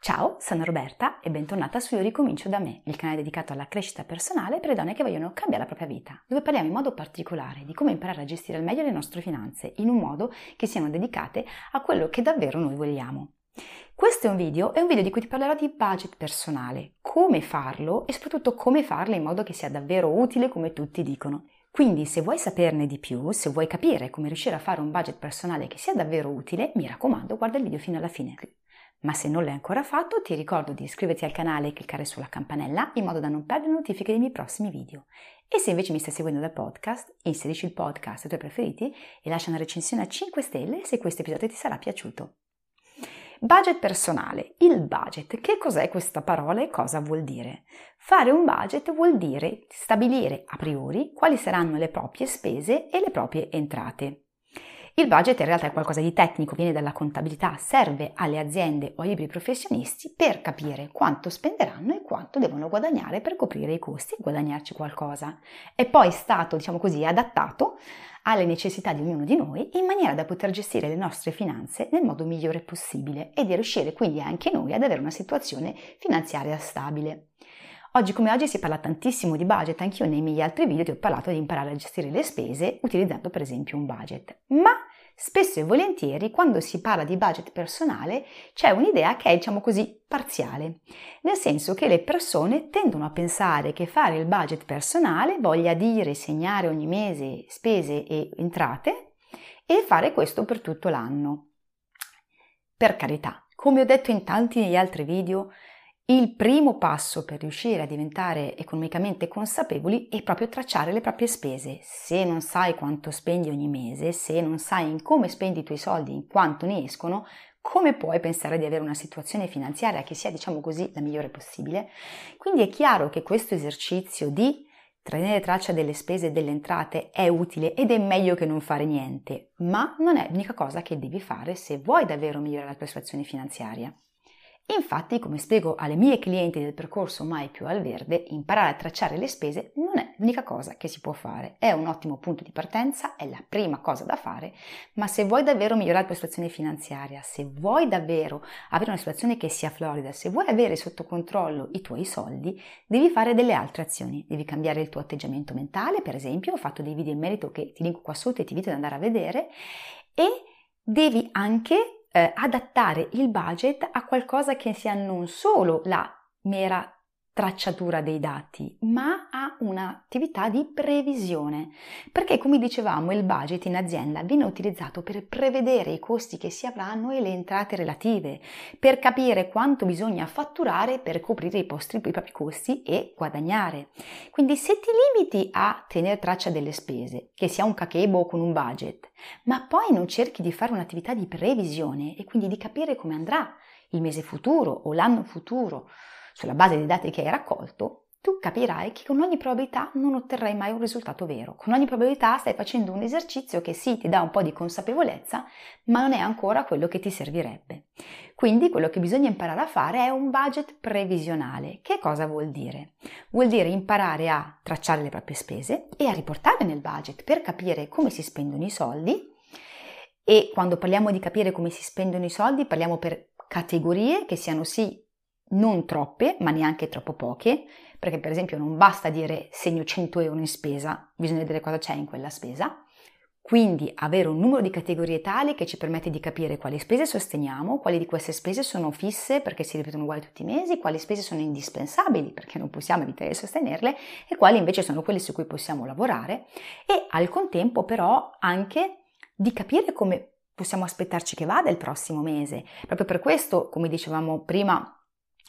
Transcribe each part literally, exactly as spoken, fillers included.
Ciao, sono Roberta e bentornata su Io ricomincio da me, il canale dedicato alla crescita personale per le donne che vogliono cambiare la propria vita, dove parliamo in modo particolare di come imparare a gestire al meglio le nostre finanze in un modo che siano dedicate a quello che davvero noi vogliamo. Questo è un video, è un video di cui ti parlerò di budget personale, come farlo e soprattutto come farlo in modo che sia davvero utile come tutti dicono. Quindi se vuoi saperne di più, se vuoi capire come riuscire a fare un budget personale che sia davvero utile, mi raccomando, guarda il video fino alla fine. Ma se non l'hai ancora fatto, ti ricordo di iscriverti al canale e cliccare sulla campanella in modo da non perdere notifiche dei miei prossimi video. E se invece mi stai seguendo dal podcast, inserisci il podcast ai tuoi preferiti e lascia una recensione a cinque stelle se questo episodio ti sarà piaciuto. Budget personale. Il budget. Che cos'è questa parola e cosa vuol dire? Fare un budget vuol dire stabilire a priori quali saranno le proprie spese e le proprie entrate. Il budget in realtà è qualcosa di tecnico, viene dalla contabilità, serve alle aziende o ai liberi professionisti per capire quanto spenderanno e quanto devono guadagnare per coprire i costi e guadagnarci qualcosa. È poi stato, diciamo così, adattato alle necessità di ognuno di noi in maniera da poter gestire le nostre finanze nel modo migliore possibile e di riuscire quindi anche noi ad avere una situazione finanziaria stabile. Oggi come oggi si parla tantissimo di budget, anch'io nei miei altri video ti ho parlato di imparare a gestire le spese utilizzando per esempio un budget, ma spesso e volentieri quando si parla di budget personale c'è un'idea che è, diciamo così, parziale, nel senso che le persone tendono a pensare che fare il budget personale voglia dire segnare ogni mese spese e entrate e fare questo per tutto l'anno. Per carità, come ho detto in tanti negli altri video, il primo passo per riuscire a diventare economicamente consapevoli è proprio tracciare le proprie spese. Se non sai quanto spendi ogni mese, se non sai in come spendi i tuoi soldi, in quanto ne escono, come puoi pensare di avere una situazione finanziaria che sia, diciamo così, la migliore possibile? Quindi è chiaro che questo esercizio di tenere traccia delle spese e delle entrate è utile ed è meglio che non fare niente, ma non è l'unica cosa che devi fare se vuoi davvero migliorare la tua situazione finanziaria. Infatti, come spiego alle mie clienti del percorso Mai più al verde, imparare a tracciare le spese non è l'unica cosa che si può fare. È un ottimo punto di partenza, è la prima cosa da fare, ma se vuoi davvero migliorare la tua situazione finanziaria, se vuoi davvero avere una situazione che sia florida, se vuoi avere sotto controllo i tuoi soldi, devi fare delle altre azioni. Devi cambiare il tuo atteggiamento mentale, per esempio, ho fatto dei video in merito che ti linko qua sotto e ti invito ad andare a vedere, e devi anche Eh, adattare il budget a qualcosa che sia non solo la mera tracciatura dei dati, ma a un'attività di previsione, perché come dicevamo il budget in azienda viene utilizzato per prevedere i costi che si avranno e le entrate relative, per capire quanto bisogna fatturare per coprire i, posti, i propri costi e guadagnare. Quindi se ti limiti a tenere traccia delle spese, che sia un kakebo o con un budget, ma poi non cerchi di fare un'attività di previsione e quindi di capire come andrà il mese futuro o l'anno futuro, sulla base dei dati che hai raccolto, tu capirai che con ogni probabilità non otterrai mai un risultato vero. Con ogni probabilità stai facendo un esercizio che sì, ti dà un po' di consapevolezza, ma non è ancora quello che ti servirebbe. Quindi quello che bisogna imparare a fare è un budget previsionale. Che cosa vuol dire? Vuol dire imparare a tracciare le proprie spese e a riportarle nel budget per capire come si spendono i soldi. E quando parliamo di capire come si spendono i soldi, parliamo per categorie che siano sì non troppe, ma neanche troppo poche, perché per esempio non basta dire segno cento euro in spesa, bisogna vedere cosa c'è in quella spesa. Quindi avere un numero di categorie tali che ci permette di capire quali spese sosteniamo, quali di queste spese sono fisse perché si ripetono uguali tutti i mesi, quali spese sono indispensabili perché non possiamo evitare di sostenerle e quali invece sono quelle su cui possiamo lavorare, e al contempo però anche di capire come possiamo aspettarci che vada il prossimo mese. Proprio per questo, come dicevamo prima,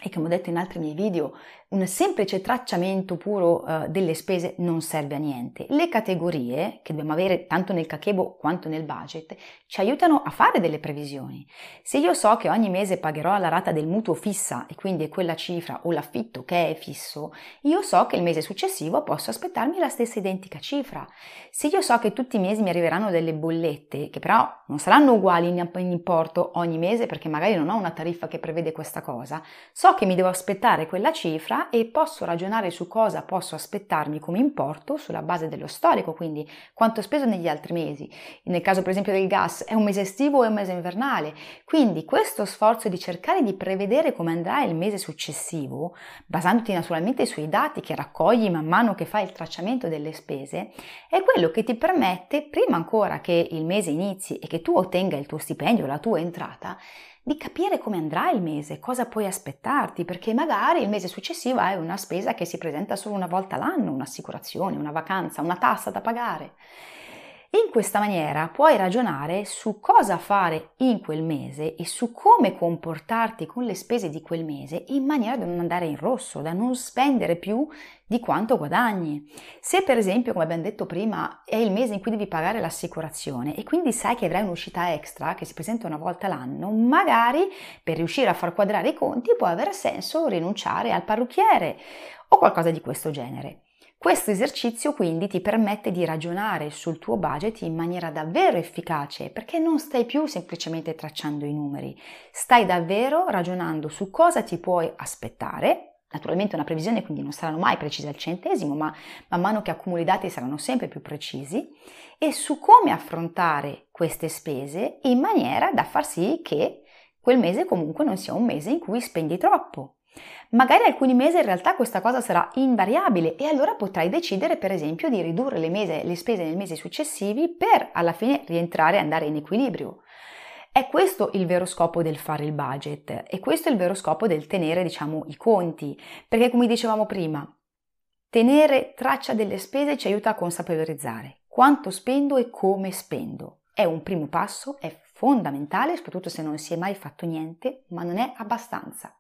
e come ho detto in altri miei video, un semplice tracciamento puro eh, delle spese non serve a niente. Le categorie che dobbiamo avere tanto nel kakebo quanto nel budget ci aiutano a fare delle previsioni. Se io so che ogni mese pagherò la rata del mutuo fissa e quindi è quella cifra, o l'affitto che è fisso, io so che il mese successivo posso aspettarmi la stessa identica cifra. Se io so che tutti i mesi mi arriveranno delle bollette, che però non saranno uguali in importo ogni mese perché magari non ho una tariffa che prevede questa cosa, so che mi devo aspettare quella cifra e posso ragionare su cosa posso aspettarmi come importo sulla base dello storico, quindi quanto ho speso negli altri mesi. Nel caso per esempio del gas, è un mese estivo o è un mese invernale? Quindi questo sforzo di cercare di prevedere come andrà il mese successivo, basandoti naturalmente sui dati che raccogli man mano che fai il tracciamento delle spese, è quello che ti permette, prima ancora che il mese inizi e che tu ottenga il tuo stipendio o la tua entrata, di capire come andrà il mese, cosa puoi aspettarti, perché magari il mese successivo è una spesa che si presenta solo una volta l'anno, un'assicurazione, una vacanza, una tassa da pagare. In questa maniera puoi ragionare su cosa fare in quel mese e su come comportarti con le spese di quel mese in maniera da non andare in rosso, da non spendere più di quanto guadagni. Se per esempio, come abbiamo detto prima, è il mese in cui devi pagare l'assicurazione e quindi sai che avrai un'uscita extra che si presenta una volta l'anno, magari per riuscire a far quadrare i conti può aver senso rinunciare al parrucchiere o qualcosa di questo genere. Questo esercizio quindi ti permette di ragionare sul tuo budget in maniera davvero efficace, perché non stai più semplicemente tracciando i numeri, stai davvero ragionando su cosa ti puoi aspettare. Naturalmente una previsione quindi non saranno mai precise al centesimo, ma man mano che accumuli dati saranno sempre più precisi, e su come affrontare queste spese in maniera da far sì che quel mese comunque non sia un mese in cui spendi troppo. Magari alcuni mesi in realtà questa cosa sarà invariabile e allora potrai decidere per esempio di ridurre le, mese, le spese nei mesi successivi per alla fine rientrare e andare in equilibrio. È questo il vero scopo del fare il budget e questo è il vero scopo del tenere, diciamo, i conti, perché come dicevamo prima, tenere traccia delle spese ci aiuta a consapevolizzare quanto spendo e come spendo. È un primo passo, è fondamentale, soprattutto se non si è mai fatto niente, ma non è abbastanza.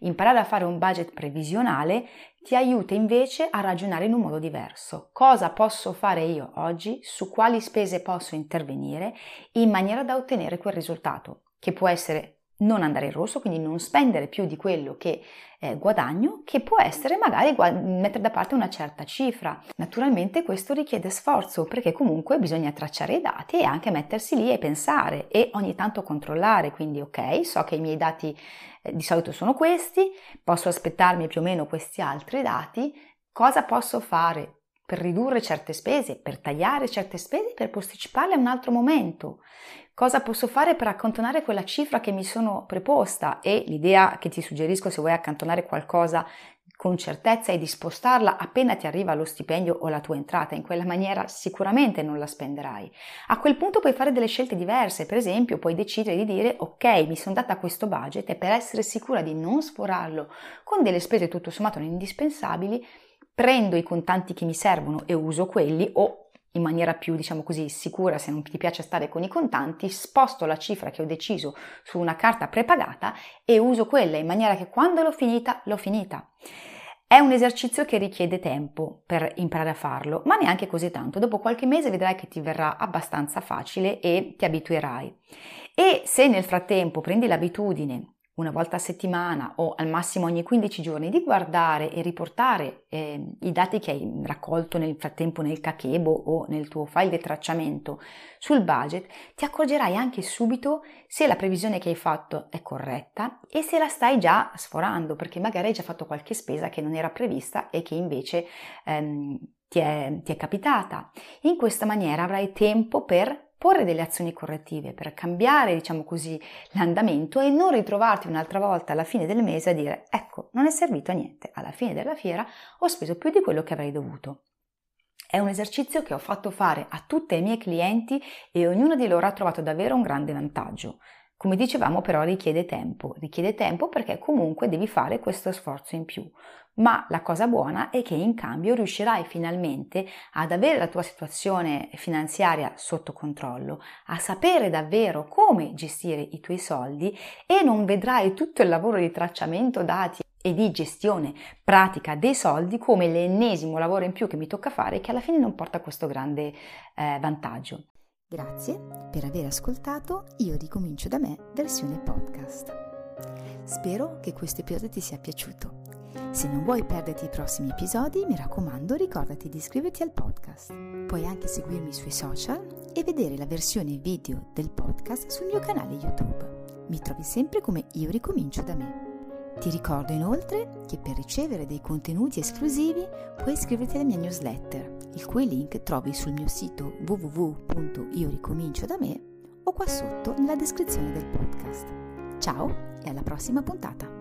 Imparare a fare un budget previsionale ti aiuta invece a ragionare in un modo diverso. Cosa posso fare io oggi, su quali spese posso intervenire in maniera da ottenere quel risultato, che può essere non andare in rosso, quindi non spendere più di quello che eh, guadagno, che può essere magari guad- mettere da parte una certa cifra. Naturalmente questo richiede sforzo, perché comunque bisogna tracciare i dati e anche mettersi lì e pensare e ogni tanto controllare, quindi ok, so che i miei dati eh, di solito sono questi, posso aspettarmi più o meno questi altri dati, cosa posso fare per ridurre certe spese, per tagliare certe spese, per posticiparle a un altro momento. Cosa posso fare per accantonare quella cifra che mi sono preposta? E l'idea che ti suggerisco, se vuoi accantonare qualcosa con certezza, è di spostarla appena ti arriva lo stipendio o la tua entrata. In quella maniera sicuramente non la spenderai. A quel punto puoi fare delle scelte diverse, per esempio puoi decidere di dire ok, mi sono data questo budget e per essere sicura di non sforarlo con delle spese tutto sommato non indispensabili, prendo i contanti che mi servono e uso quelli, o in maniera più, diciamo così, sicura, se non ti piace stare con i contanti, sposto la cifra che ho deciso su una carta prepagata e uso quella in maniera che quando l'ho finita, l'ho finita. È un esercizio che richiede tempo per imparare a farlo, ma neanche così tanto. Dopo qualche mese vedrai che ti verrà abbastanza facile e ti abituerai. E se nel frattempo prendi l'abitudine, una volta a settimana o al massimo ogni quindici giorni, di guardare e riportare eh, i dati che hai raccolto nel frattempo nel kakebo o nel tuo file di tracciamento sul budget, ti accorgerai anche subito se la previsione che hai fatto è corretta e se la stai già sforando, perché magari hai già fatto qualche spesa che non era prevista e che invece ehm, ti è, ti è capitata. In questa maniera avrai tempo per porre delle azioni correttive, per cambiare, diciamo così, l'andamento e non ritrovarti un'altra volta alla fine del mese a dire ecco, non è servito a niente, alla fine della fiera ho speso più di quello che avrei dovuto. È un esercizio che ho fatto fare a tutte le mie clienti e ognuno di loro ha trovato davvero un grande vantaggio. Come dicevamo, però richiede tempo, richiede tempo perché comunque devi fare questo sforzo in più, ma la cosa buona è che in cambio riuscirai finalmente ad avere la tua situazione finanziaria sotto controllo, a sapere davvero come gestire i tuoi soldi e non vedrai tutto il lavoro di tracciamento dati e di gestione pratica dei soldi come l'ennesimo lavoro in più che mi tocca fare, che alla fine non porta questo grande eh, vantaggio. Grazie per aver ascoltato Io ricomincio da me versione podcast. Spero che questo episodio ti sia piaciuto. Se non vuoi perderti i prossimi episodi, mi raccomando, ricordati di iscriverti al podcast. Puoi anche seguirmi sui social e vedere la versione video del podcast sul mio canale YouTube. Mi trovi sempre come Io ricomincio da me. Ti ricordo inoltre che per ricevere dei contenuti esclusivi puoi iscriverti alla mia newsletter, il cui link trovi sul mio sito w w w punto io ricomincio da me o qua sotto nella descrizione del podcast. Ciao e alla prossima puntata!